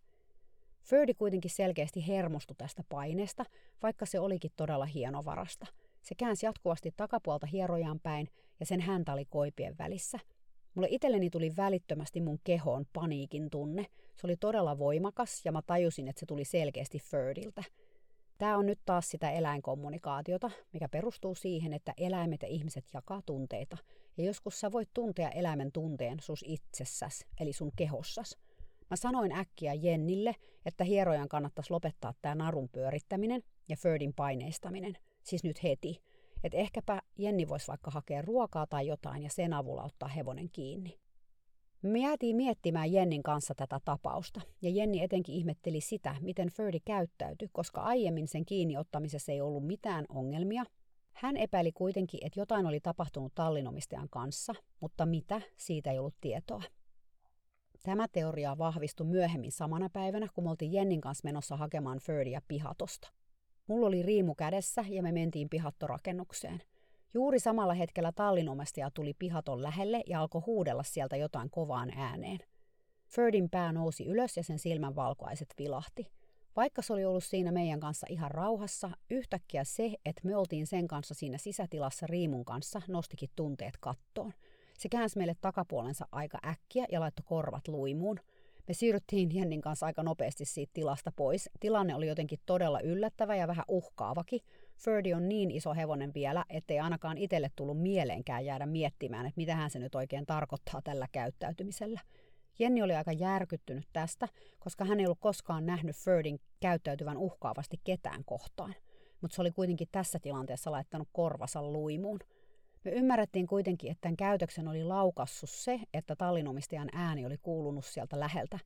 Ferdi kuitenkin selkeästi hermostui tästä paineesta, vaikka se olikin todella hienovarasta. Se käänsi jatkuvasti takapuolta hierojaan päin, ja sen häntä oli koipien välissä. Mulle itselleni tuli välittömästi mun kehoon paniikin tunne. Se oli todella voimakas, ja mä tajusin, että se tuli selkeästi Ferdiltä. Tää on nyt taas sitä eläinkommunikaatiota, mikä perustuu siihen, että eläimet ja ihmiset jakaa tunteita. Ja joskus sä voit tuntea eläimen tunteen sus itsessäs, eli sun kehossas. Mä sanoin äkkiä Jennille, että hierojan kannattaisi lopettaa tää narun pyörittäminen ja Ferdin paineistaminen. Siis nyt heti. Että ehkäpä Jenni voisi vaikka hakea ruokaa tai jotain ja sen avulla ottaa hevonen kiinni. Me jäätiin miettimään Jennin kanssa tätä tapausta, ja Jenni etenkin ihmetteli sitä, miten Ferdi käyttäytyi, koska aiemmin sen kiinniottamisessa ei ollut mitään ongelmia. Hän epäili kuitenkin, että jotain oli tapahtunut tallinomistajan kanssa, mutta mitä, siitä ei ollut tietoa. Tämä teoria vahvistui myöhemmin samana päivänä, kun me oltiin Jennin kanssa menossa hakemaan Ferdiä pihatosta. Mulla oli riimu kädessä ja me mentiin pihattorakennukseen. Juuri samalla hetkellä tallinomistaja tuli pihaton lähelle ja alkoi huudella sieltä jotain kovaan ääneen. Ferdin pää nousi ylös ja sen silmän valkuaiset vilahti. Vaikka se oli ollut siinä meidän kanssa ihan rauhassa, yhtäkkiä se, että me oltiin sen kanssa siinä sisätilassa riimun kanssa, nostikin tunteet kattoon. Se käänsi meille takapuolensa aika äkkiä ja laittoi korvat luimuun. Me siirryttiin Jennin kanssa aika nopeasti siitä tilasta pois. Tilanne oli jotenkin todella yllättävä ja vähän uhkaavakin. Ferdi on niin iso hevonen vielä, ettei ainakaan itselle tullut mieleenkään jäädä miettimään, että mitähän se nyt oikein tarkoittaa tällä käyttäytymisellä. Jenni oli aika järkyttynyt tästä, koska hän ei ollut koskaan nähnyt Ferdin käyttäytyvän uhkaavasti ketään kohtaan. Mutta se oli kuitenkin tässä tilanteessa laittanut korvansa luimuun. Me ymmärrettiin kuitenkin, että tämän käytöksen oli laukassut se, että tallinomistajan ääni oli kuulunut sieltä läheltä,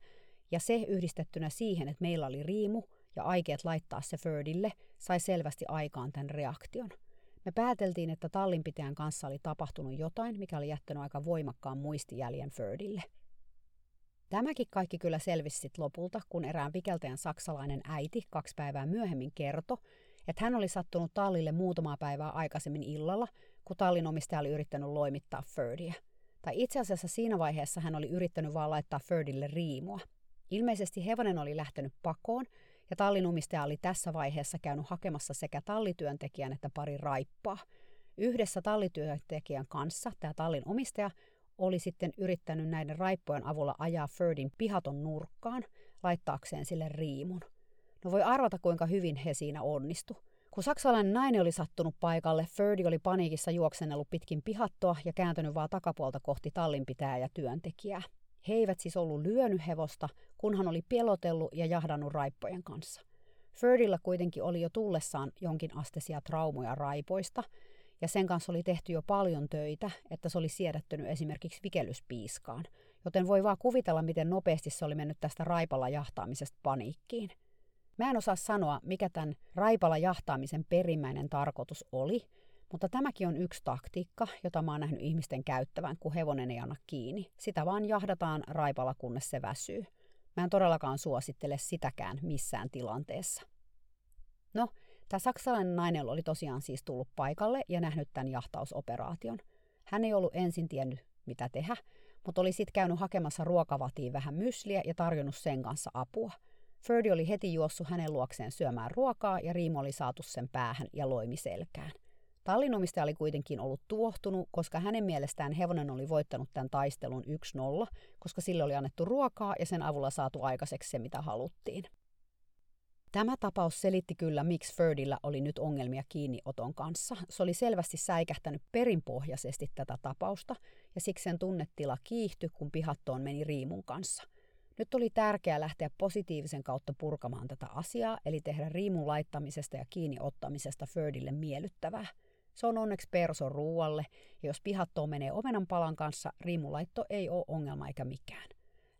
ja se yhdistettynä siihen, että meillä oli riimu ja aikeet laittaa se Ferdille, sai selvästi aikaan tämän reaktion. Me pääteltiin, että tallinpitäjän kanssa oli tapahtunut jotain, mikä oli jättänyt aika voimakkaan muistijäljen Ferdille. Tämäkin kaikki kyllä selvisi sit lopulta, kun erään vikeltäjän saksalainen äiti kaksi päivää myöhemmin kertoi, että hän oli sattunut tallille muutamaa päivää aikaisemmin illalla, kun tallinomistaja oli yrittänyt loimittaa Ferdiä. Tai itse asiassa siinä vaiheessa hän oli yrittänyt vaan laittaa Ferdille riimua. Ilmeisesti hevonen oli lähtenyt pakoon, ja tallinomistaja oli tässä vaiheessa käynyt hakemassa sekä tallityöntekijän että pari raippaa. Yhdessä tallityöntekijän kanssa tämä tallinomistaja oli sitten yrittänyt näiden raippojen avulla ajaa Ferdin pihaton nurkkaan, laittaakseen sille riimun. No voi arvata, kuinka hyvin he siinä onnistu. Kun saksalainen nainen oli sattunut paikalle, Ferdi oli paniikissa juoksennellut pitkin pihattoa ja kääntynyt vaan takapuolta kohti tallinpitäjää ja työntekijää. He eivät siis ollut lyönyt hevosta, kunhan oli pelotellut ja jahdannut raippojen kanssa. Ferdillä kuitenkin oli jo tullessaan jonkinasteisia traumoja raipoista, ja sen kanssa oli tehty jo paljon töitä, että se oli siedättynyt esimerkiksi vikellyspiiskaan, joten voi vaan kuvitella, miten nopeasti se oli mennyt tästä raipalla jahtaamisesta paniikkiin. Mä en osaa sanoa, mikä tämän raipalla jahtaamisen perimmäinen tarkoitus oli, mutta tämäkin on yksi taktiikka, jota mä oon nähnyt ihmisten käyttävän, kun hevonen ei anna kiinni. Sitä vaan jahdataan raipalla, kunnes se väsyy. Mä en todellakaan suosittele sitäkään missään tilanteessa. No, tämä saksalainen nainen oli tosiaan siis tullut paikalle ja nähnyt tämän jahtausoperaation. Hän ei ollut ensin tiennyt, mitä tehdä, mutta oli sitten käynyt hakemassa ruokavatiin vähän mysliä ja tarjonnut sen kanssa apua. Ferdi oli heti juossut hänen luokseen syömään ruokaa ja riimu oli saatu sen päähän ja loimi selkään. Tallinomistaja oli kuitenkin ollut tuohtunut, koska hänen mielestään hevonen oli voittanut tämän taistelun yksi nolla, koska sille oli annettu ruokaa ja sen avulla saatu aikaiseksi se, mitä haluttiin. Tämä tapaus selitti kyllä, miksi Ferdillä oli nyt ongelmia kiinnioton kanssa. Se oli selvästi säikähtänyt perinpohjaisesti tätä tapausta, ja siksi sen tunnetila kiihtyi, kun pihattoon meni riimun kanssa. Nyt oli tärkeää lähteä positiivisen kautta purkamaan tätä asiaa, eli tehdä riimun laittamisesta ja kiinniottamisesta Ferdille miellyttävää. Se on onneksi perso ruualle, ja jos pihattoon menee omenan palan kanssa, riimulaitto ei ole ongelma eikä mikään.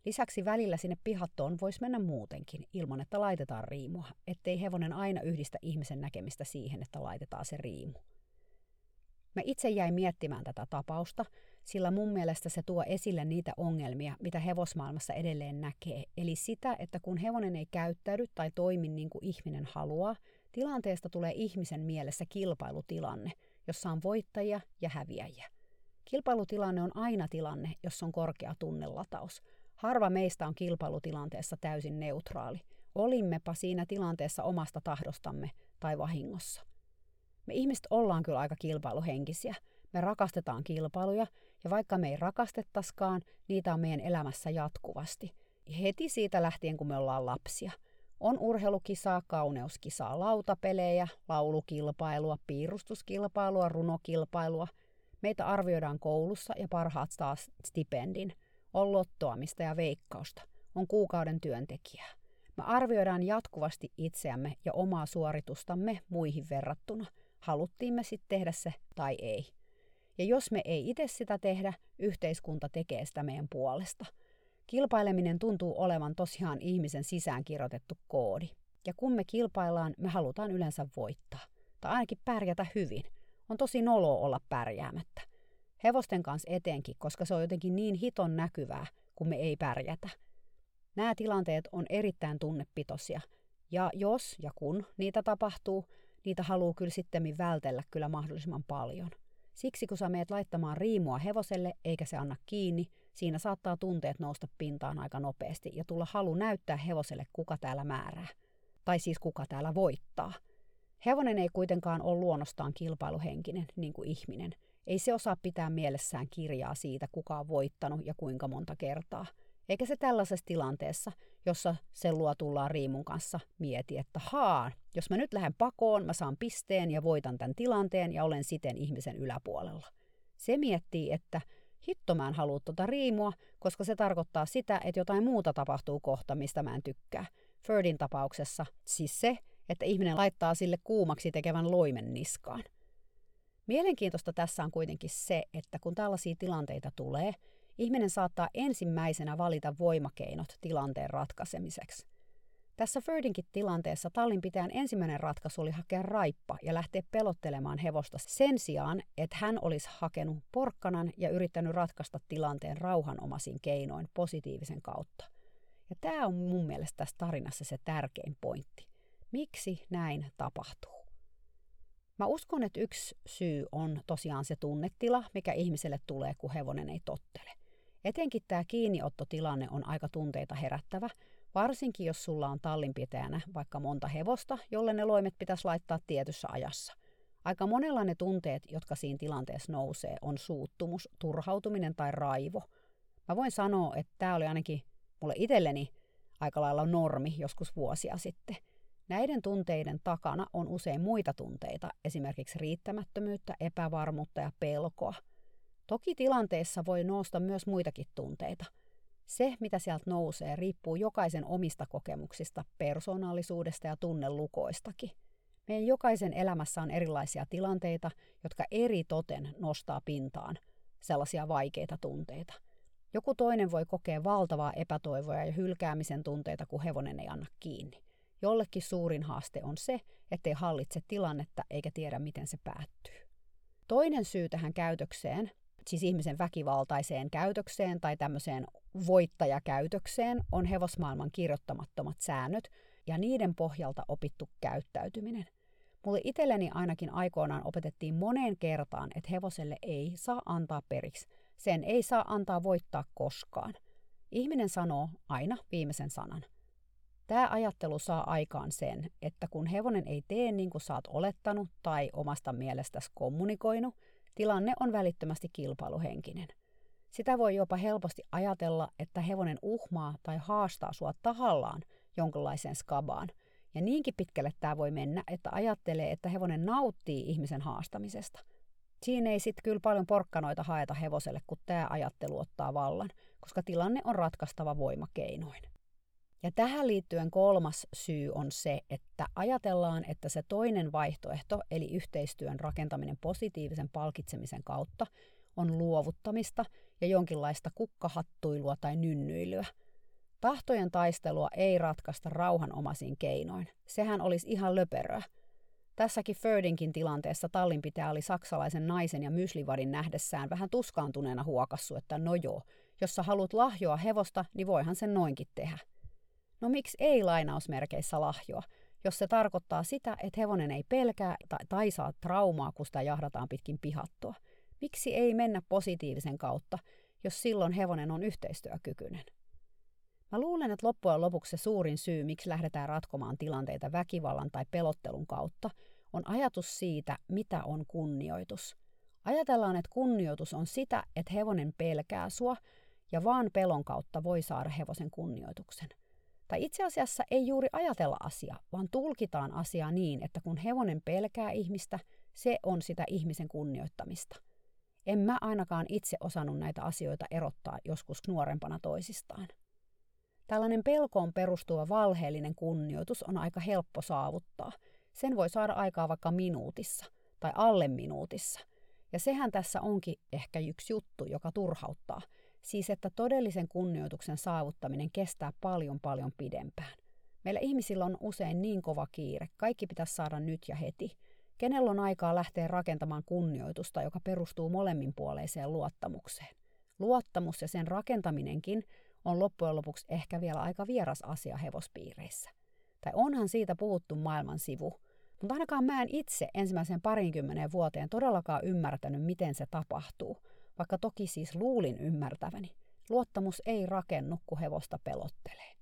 Lisäksi välillä sinne pihattoon voisi mennä muutenkin, ilman että laitetaan riimua, ettei hevonen aina yhdistä ihmisen näkemistä siihen, että laitetaan se riimu. Mä itse jäin miettimään tätä tapausta, sillä mun mielestä se tuo esille niitä ongelmia, mitä hevosmaailmassa edelleen näkee, eli sitä, että kun hevonen ei käyttäydy tai toimi niin kuin ihminen haluaa, tilanteesta tulee ihmisen mielessä kilpailutilanne, jossa on voittajia ja häviäjiä. Kilpailutilanne on aina tilanne, jossa on korkea tunnelataus. Harva meistä on kilpailutilanteessa täysin neutraali. Olimmepa siinä tilanteessa omasta tahdostamme tai vahingossa. Me ihmiset ollaan kyllä aika kilpailuhenkisiä. Me rakastetaan kilpailuja, ja vaikka me ei rakastettaisikaan, niitä on meidän elämässä jatkuvasti. Heti siitä lähtien, kun me ollaan lapsia. On urheilukisaa, kauneuskisaa, lautapelejä, laulukilpailua, piirustuskilpailua, runokilpailua. Meitä arvioidaan koulussa ja parhaat saa stipendin. On lottoamista ja veikkausta, on kuukauden työntekijää. Me arvioidaan jatkuvasti itseämme ja omaa suoritustamme muihin verrattuna, haluttiin me sitten tehdä se tai ei. Ja jos me ei itse sitä tehdä, yhteiskunta tekee sitä meidän puolesta. Kilpaileminen tuntuu olevan tosiaan ihmisen sisään kirjoitettu koodi. Ja kun me kilpaillaan, me halutaan yleensä voittaa. Tai ainakin pärjätä hyvin. On tosi noloa olla pärjäämättä. Hevosten kanssa etenkin, koska se on jotenkin niin hiton näkyvää, kun me ei pärjätä. Nämä tilanteet on erittäin tunnepitoisia, ja jos ja kun niitä tapahtuu, niitä haluaa kyllä sittemmin vältellä kyllä mahdollisimman paljon. Siksi kun sä meet laittamaan riimua hevoselle eikä se anna kiinni, siinä saattaa tunteet nousta pintaan aika nopeasti ja tulla halu näyttää hevoselle, kuka täällä määrää. Tai siis kuka täällä voittaa. Hevonen ei kuitenkaan ole luonnostaan kilpailuhenkinen, niin kuin ihminen. Ei se osaa pitää mielessään kirjaa siitä, kuka on voittanut ja kuinka monta kertaa. Eikä se tällaisessa tilanteessa, jossa sen luo tullaan riimun kanssa, mieti, että haa, jos mä nyt lähden pakoon, mä saan pisteen ja voitan tämän tilanteen ja olen siten ihmisen yläpuolella. Se miettii, että hitto mä en halua tuota riimua, koska se tarkoittaa sitä, että jotain muuta tapahtuu kohta, mistä mä en tykkää. Ferdin tapauksessa siis se, että ihminen laittaa sille kuumaksi tekevän loimen niskaan. Mielenkiintoista tässä on kuitenkin se, että kun tällaisia tilanteita tulee, ihminen saattaa ensimmäisenä valita voimakeinot tilanteen ratkaisemiseksi. Tässä Ferdinkin tilanteessa tallinpitäjän ensimmäinen ratkaisu oli hakea raippa ja lähteä pelottelemaan hevosta sen sijaan, että hän olisi hakenut porkkanan ja yrittänyt ratkaista tilanteen rauhanomaisin keinoin positiivisen kautta. Ja tämä on mun mielestä tässä tarinassa se tärkein pointti. Miksi näin tapahtuu? Mä uskon, että yksi syy on tosiaan se tunnetila, mikä ihmiselle tulee, kun hevonen ei tottele. Etenkin tämä kiinniottotilanne on aika tunteita herättävä, varsinkin jos sulla on tallinpitäjänä vaikka monta hevosta, jolle ne loimet pitäisi laittaa tietyssä ajassa. Aika monella ne tunteet, jotka siinä tilanteessa nousee, on suuttumus, turhautuminen tai raivo. Mä voin sanoa, että tämä oli ainakin mulle itselleni aika lailla normi joskus vuosia sitten. Näiden tunteiden takana on usein muita tunteita, esimerkiksi riittämättömyyttä, epävarmuutta ja pelkoa. Toki tilanteessa voi nousta myös muitakin tunteita. Se, mitä sieltä nousee, riippuu jokaisen omista kokemuksista, persoonallisuudesta ja tunnelukoistakin. Meidän jokaisen elämässä on erilaisia tilanteita, jotka eri toten nostaa pintaan sellaisia vaikeita tunteita. Joku toinen voi kokea valtavaa epätoivoa ja hylkäämisen tunteita, kun hevonen ei anna kiinni. Jollekin suurin haaste on se, ettei hallitse tilannetta eikä tiedä, miten se päättyy. Toinen syy tähän käytökseen, siis ihmisen väkivaltaiseen käytökseen tai tämmöiseen voittajakäytökseen, on hevosmaailman kirjoittamattomat säännöt, ja niiden pohjalta opittu käyttäytyminen. Mulle itselleni ainakin aikoinaan opetettiin moneen kertaan, että hevoselle ei saa antaa periksi. Sen ei saa antaa voittaa koskaan. Ihminen sanoo aina viimeisen sanan. Tämä ajattelu saa aikaan sen, että kun hevonen ei tee niin kuin sä oot olettanut tai omasta mielestäsi kommunikoinut, tilanne on välittömästi kilpailuhenkinen. Sitä voi jopa helposti ajatella, että hevonen uhmaa tai haastaa sua tahallaan jonkinlaiseen skabaan. Ja niinkin pitkälle tämä voi mennä, että ajattelee, että hevonen nauttii ihmisen haastamisesta. Siinä ei sitten kyllä paljon porkkanoita haeta hevoselle, kun tämä ajattelu ottaa vallan, koska tilanne on ratkaistava voimakeinoin. Ja tähän liittyen kolmas syy on se, että ajatellaan, että se toinen vaihtoehto, eli yhteistyön rakentaminen positiivisen palkitsemisen kautta, on luovuttamista ja jonkinlaista kukkahattuilua tai nynnyilyä. Tahtojen taistelua ei ratkaista rauhanomaisin keinoin. Sehän olisi ihan löperöä. Tässäkin Ferdinkin tilanteessa tallinpitäjä oli saksalaisen naisen ja myslivadin nähdessään vähän tuskaantuneena huokassu, että no joo, jos sä haluat lahjoa hevosta, niin voihan sen noinkin tehdä. No miksi ei lainausmerkeissä lahjoa, jos se tarkoittaa sitä, että hevonen ei pelkää tai, tai saa traumaa, kun sitä jahdataan pitkin pihattua? Miksi ei mennä positiivisen kautta, jos silloin hevonen on yhteistyökykyinen? Mä luulen, että loppujen lopuksi se suurin syy, miksi lähdetään ratkomaan tilanteita väkivallan tai pelottelun kautta, on ajatus siitä, mitä on kunnioitus. Ajatellaan, että kunnioitus on sitä, että hevonen pelkää sua ja vaan pelon kautta voi saada hevosen kunnioituksen. Tai itse asiassa ei juuri ajatella asiaa, vaan tulkitaan asiaa niin, että kun hevonen pelkää ihmistä, se on sitä ihmisen kunnioittamista. En mä ainakaan itse osannut näitä asioita erottaa joskus nuorempana toisistaan. Tällainen pelkoon perustuva valheellinen kunnioitus on aika helppo saavuttaa. Sen voi saada aikaa vaikka minuutissa tai alle minuutissa. Ja sehän tässä onkin ehkä yksi juttu, joka turhauttaa. Siis, että todellisen kunnioituksen saavuttaminen kestää paljon paljon pidempään. Meillä ihmisillä on usein niin kova kiire, kaikki pitäisi saada nyt ja heti. Kenellä on aikaa lähteä rakentamaan kunnioitusta, joka perustuu molemminpuoleiseen luottamukseen? Luottamus ja sen rakentaminenkin on loppujen lopuksi ehkä vielä aika vieras asia hevospiireissä. Tai onhan siitä puhuttu maailman sivu. Mutta ainakaan mä en itse ensimmäisen parinkymmeneen vuoteen todellakaan ymmärtänyt, miten se tapahtuu. Vaikka toki siis luulin ymmärtäväni. Luottamus ei rakennu, kun hevosta pelottelee.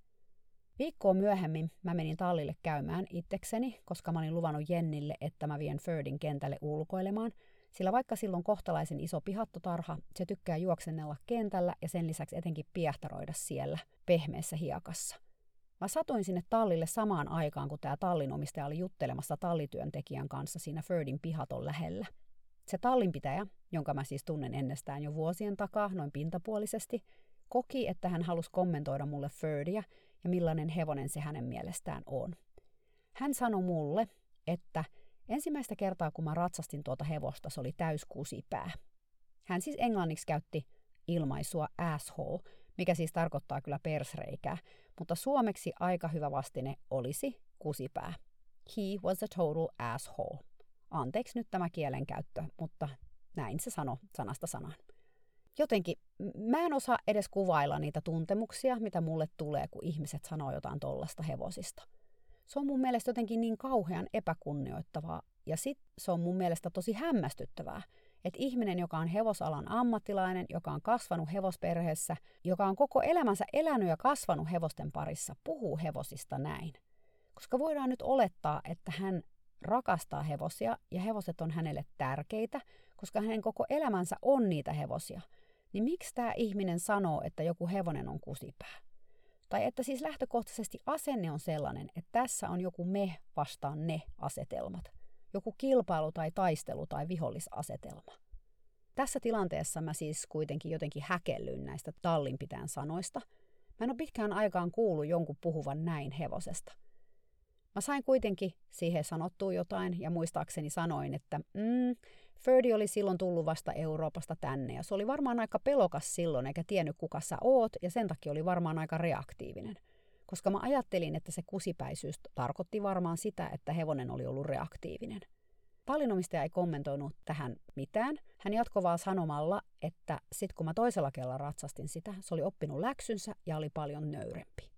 Viikkoa myöhemmin mä menin tallille käymään itsekseni, koska mä olin luvannut Jennille, että mä vien Ferdin kentälle ulkoilemaan, sillä vaikka silloin kohtalaisen iso pihattotarha, se tykkää juoksennella kentällä ja sen lisäksi etenkin piehtaroida siellä pehmeässä hiekassa. Mä satuin sinne tallille samaan aikaan, kun tää tallinomistaja oli juttelemassa tallityöntekijän kanssa siinä Ferdin pihaton lähellä. Se tallinpitäjä, jonka mä siis tunnen ennestään jo vuosien takaa noin pintapuolisesti, koki, että hän halusi kommentoida mulle Ferdiä ja millainen hevonen se hänen mielestään on. Hän sanoi mulle, että ensimmäistä kertaa kun mä ratsastin tuota hevosta, se oli täys kusipää. Hän siis englanniksi käytti ilmaisua asshole, mikä siis tarkoittaa kyllä persreikää, mutta suomeksi aika hyvä vastine olisi kusipää. He was a total asshole. Anteeksi nyt tämä kielenkäyttö, mutta näin se sanoi sanasta sanaan. Jotenkin mä en osaa edes kuvailla niitä tuntemuksia, mitä mulle tulee, kun ihmiset sanoo jotain tollasta hevosista. Se on mun mielestä jotenkin niin kauhean epäkunnioittavaa ja sit se on mun mielestä tosi hämmästyttävää, että ihminen, joka on hevosalan ammattilainen, joka on kasvanut hevosperheessä, joka on koko elämänsä elänyt ja kasvanut hevosten parissa, puhuu hevosista näin. Koska voidaan nyt olettaa, että hän rakastaa hevosia ja hevoset on hänelle tärkeitä, koska hänen koko elämänsä on niitä hevosia, niin miksi tämä ihminen sanoo, että joku hevonen on kusipää? Tai että siis lähtökohtaisesti asenne on sellainen, että tässä on joku me vastaan ne asetelmat. Joku kilpailu tai taistelu tai vihollisasetelma. Tässä tilanteessa mä siis kuitenkin jotenkin häkellyin näistä tallinpitäjän sanoista. Mä en ole pitkään aikaan kuullut jonkun puhuvan näin hevosesta. Mä sain kuitenkin siihen sanottua jotain ja muistaakseni sanoin, että mm, Ferdi oli silloin tullut vasta Euroopasta tänne ja se oli varmaan aika pelokas silloin eikä tiennyt kuka sä oot ja sen takia oli varmaan aika reaktiivinen. Koska mä ajattelin, että se kusipäisyys tarkoitti varmaan sitä, että hevonen oli ollut reaktiivinen. Tallinomistaja ei kommentoinut tähän mitään. Hän jatkoi vaan sanomalla, että sit kun mä toisella kerralla ratsastin sitä, se oli oppinut läksynsä ja oli paljon nöyrempi.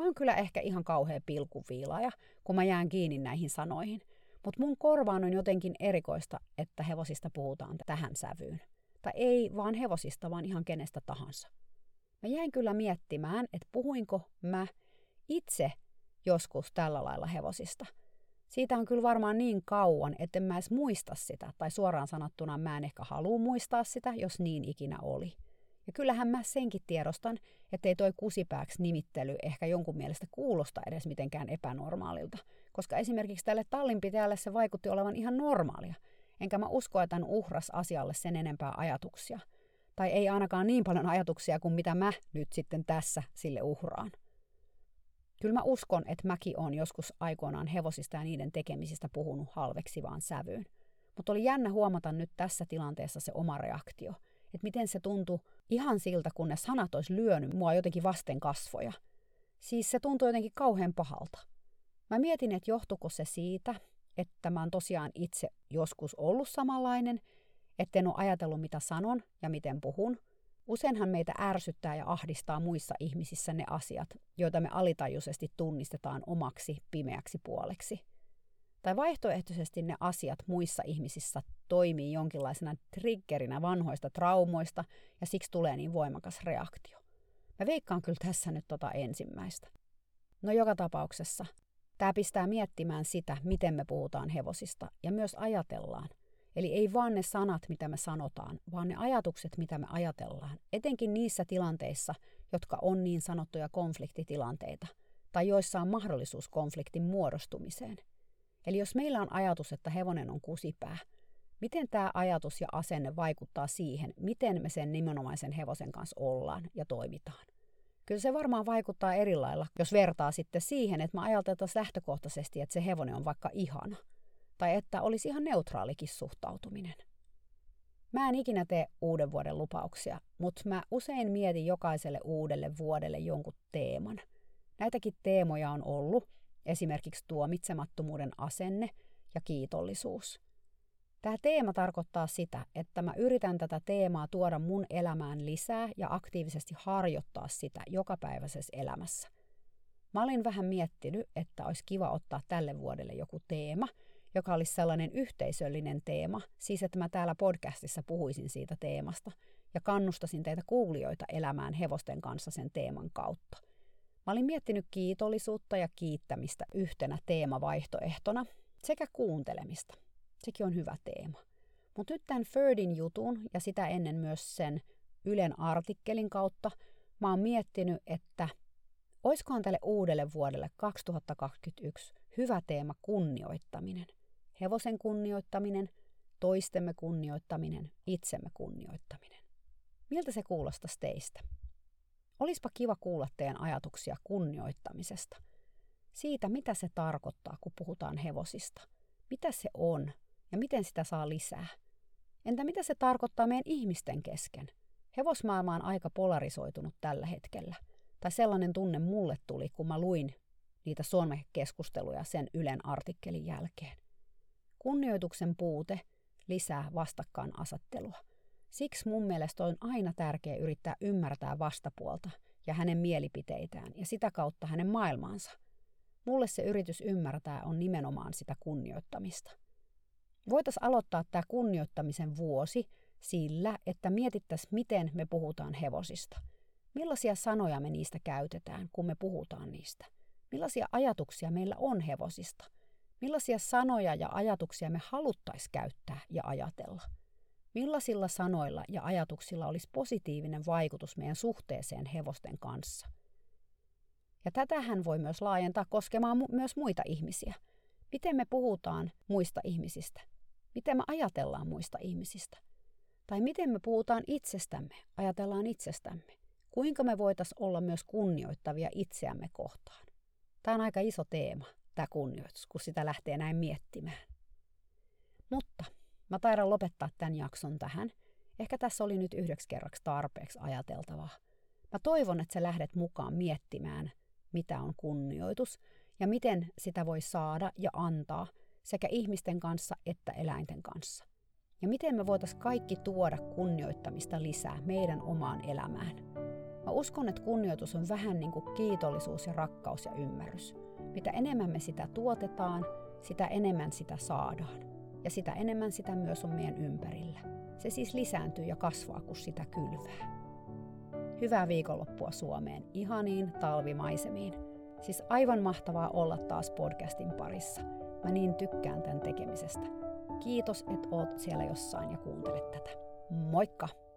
Mä oon kyllä ehkä ihan kauhea pilkuviilaaja, kun mä jään kiinni näihin sanoihin. Mutta mun korvaan on jotenkin erikoista, että hevosista puhutaan tähän sävyyn. Tai ei vaan hevosista, vaan ihan kenestä tahansa. Mä jäin kyllä miettimään, että puhuinko mä itse joskus tällä lailla hevosista. Siitä on kyllä varmaan niin kauan, etten mä edes muista sitä, tai suoraan sanottuna mä en ehkä halua muistaa sitä, jos niin ikinä oli. Ja kyllähän mä senkin tiedostan, ettei toi kusipääksi nimittely ehkä jonkun mielestä kuulosta edes mitenkään epänormaalilta, koska esimerkiksi tälle tallinpitäjälle se vaikutti olevan ihan normaalia, enkä mä usko, että hän uhras asialle sen enempää ajatuksia. Tai ei ainakaan niin paljon ajatuksia kuin mitä mä nyt sitten tässä sille uhraan. Kyllä mä uskon, että mäkin olen joskus aikoinaan hevosista ja niiden tekemisistä puhunut halveksivaan sävyyn. Mutta oli jännä huomata nyt tässä tilanteessa se oma reaktio. Että miten se tuntui ihan siltä, kun ne sanat olisi lyönyt mua jotenkin vasten kasvoja. Siis se tuntui jotenkin kauhean pahalta. Mä mietin, että johtuiko se siitä, että mä oon tosiaan itse joskus ollut samanlainen, etten ole ajatellut mitä sanon ja miten puhun. Useinhan meitä ärsyttää ja ahdistaa muissa ihmisissä ne asiat, joita me alitajuisesti tunnistetaan omaksi pimeäksi puoleksi. Tai vaihtoehtoisesti ne asiat muissa ihmisissä toimii jonkinlaisena triggerinä vanhoista traumoista ja siksi tulee niin voimakas reaktio. Mä veikkaan kyllä tässä nyt tota ensimmäistä. No joka tapauksessa, tää pistää miettimään sitä, miten me puhutaan hevosista ja myös ajatellaan. Eli ei vaan ne sanat, mitä me sanotaan, vaan ne ajatukset, mitä me ajatellaan, etenkin niissä tilanteissa, jotka on niin sanottuja konfliktitilanteita, tai joissa on mahdollisuus konfliktin muodostumiseen. Eli jos meillä on ajatus, että hevonen on kusipää, miten tämä ajatus ja asenne vaikuttaa siihen, miten me sen nimenomaisen hevosen kanssa ollaan ja toimitaan? Kyllä se varmaan vaikuttaa eri lailla, jos vertaa sitten siihen, että me ajateltaisiin lähtökohtaisesti, että se hevonen on vaikka ihana. Tai että olisi ihan neutraalikin suhtautuminen. Mä en ikinä tee uuden vuoden lupauksia, mutta mä usein mietin jokaiselle uudelle vuodelle jonkun teeman. Näitäkin teemoja on ollut, esimerkiksi tuomitsemattomuuden asenne ja kiitollisuus. Tämä teema tarkoittaa sitä, että mä yritän tätä teemaa tuoda mun elämään lisää ja aktiivisesti harjoittaa sitä jokapäiväisessä elämässä. Mä olin vähän miettinyt, että olisi kiva ottaa tälle vuodelle joku teema, joka olisi sellainen yhteisöllinen teema, siis että mä täällä podcastissa puhuisin siitä teemasta ja kannustasin teitä kuulijoita elämään hevosten kanssa sen teeman kautta. Mä olin miettinyt kiitollisuutta ja kiittämistä yhtenä teemavaihtoehtona sekä kuuntelemista. Sekin on hyvä teema. Mutta nyt tämän Ferdin jutun ja sitä ennen myös sen Ylen artikkelin kautta mä oon miettinyt, että olisikohan tälle uudelle vuodelle kaksituhattakaksikymmentäyksi hyvä teema kunnioittaminen. Hevosen kunnioittaminen, toistemme kunnioittaminen, itsemme kunnioittaminen. Miltä se kuulostaisi teistä? Olispa kiva kuulla teidän ajatuksia kunnioittamisesta. Siitä, mitä se tarkoittaa, kun puhutaan hevosista. Mitä se on ja miten sitä saa lisää? Entä mitä se tarkoittaa meidän ihmisten kesken? Hevosmaailma on aika polarisoitunut tällä hetkellä. Tai sellainen tunne mulle tuli, kun mä luin niitä somekeskusteluja sen Ylen artikkelin jälkeen. Kunnioituksen puute lisää vastakkainasettelua. Siksi mun mielestä on aina tärkeää yrittää ymmärtää vastapuolta ja hänen mielipiteitään ja sitä kautta hänen maailmaansa. Mulle se yritys ymmärtää on nimenomaan sitä kunnioittamista. Voitaisiin aloittaa tämä kunnioittamisen vuosi sillä, että mietittäisiin, miten me puhutaan hevosista. Millaisia sanoja me niistä käytetään, kun me puhutaan niistä? Millaisia ajatuksia meillä on hevosista? Millaisia sanoja ja ajatuksia me haluttaisiin käyttää ja ajatella? Millaisilla sanoilla ja ajatuksilla olisi positiivinen vaikutus meidän suhteeseen hevosten kanssa? Ja tätähän voi myös laajentaa koskemaan mu- myös muita ihmisiä. Miten me puhutaan muista ihmisistä? Miten me ajatellaan muista ihmisistä? Tai miten me puhutaan itsestämme, ajatellaan itsestämme? Kuinka me voitaisiin olla myös kunnioittavia itseämme kohtaan? Tämä on aika iso teema, tämä kunnioitus, kun sitä lähtee näin miettimään. Mutta mä taidan lopettaa tämän jakson tähän. Ehkä tässä oli nyt yhdeksi kerraksi tarpeeksi ajateltavaa. Mä toivon, että sä lähdet mukaan miettimään, mitä on kunnioitus ja miten sitä voi saada ja antaa sekä ihmisten kanssa että eläinten kanssa. Ja miten me voitaisiin kaikki tuoda kunnioittamista lisää meidän omaan elämään. Mä uskon, että kunnioitus on vähän niin kuin kiitollisuus ja rakkaus ja ymmärrys. Mitä enemmän me sitä tuotetaan, sitä enemmän sitä saadaan. Ja sitä enemmän sitä myös on meidän ympärillä. Se siis lisääntyy ja kasvaa, kun sitä kylvää. Hyvää viikonloppua Suomeen ihaniin talvimaisemiin. Siis aivan mahtavaa olla taas podcastin parissa. Mä niin tykkään tämän tekemisestä. Kiitos, että oot siellä jossain ja kuuntelet tätä. Moikka!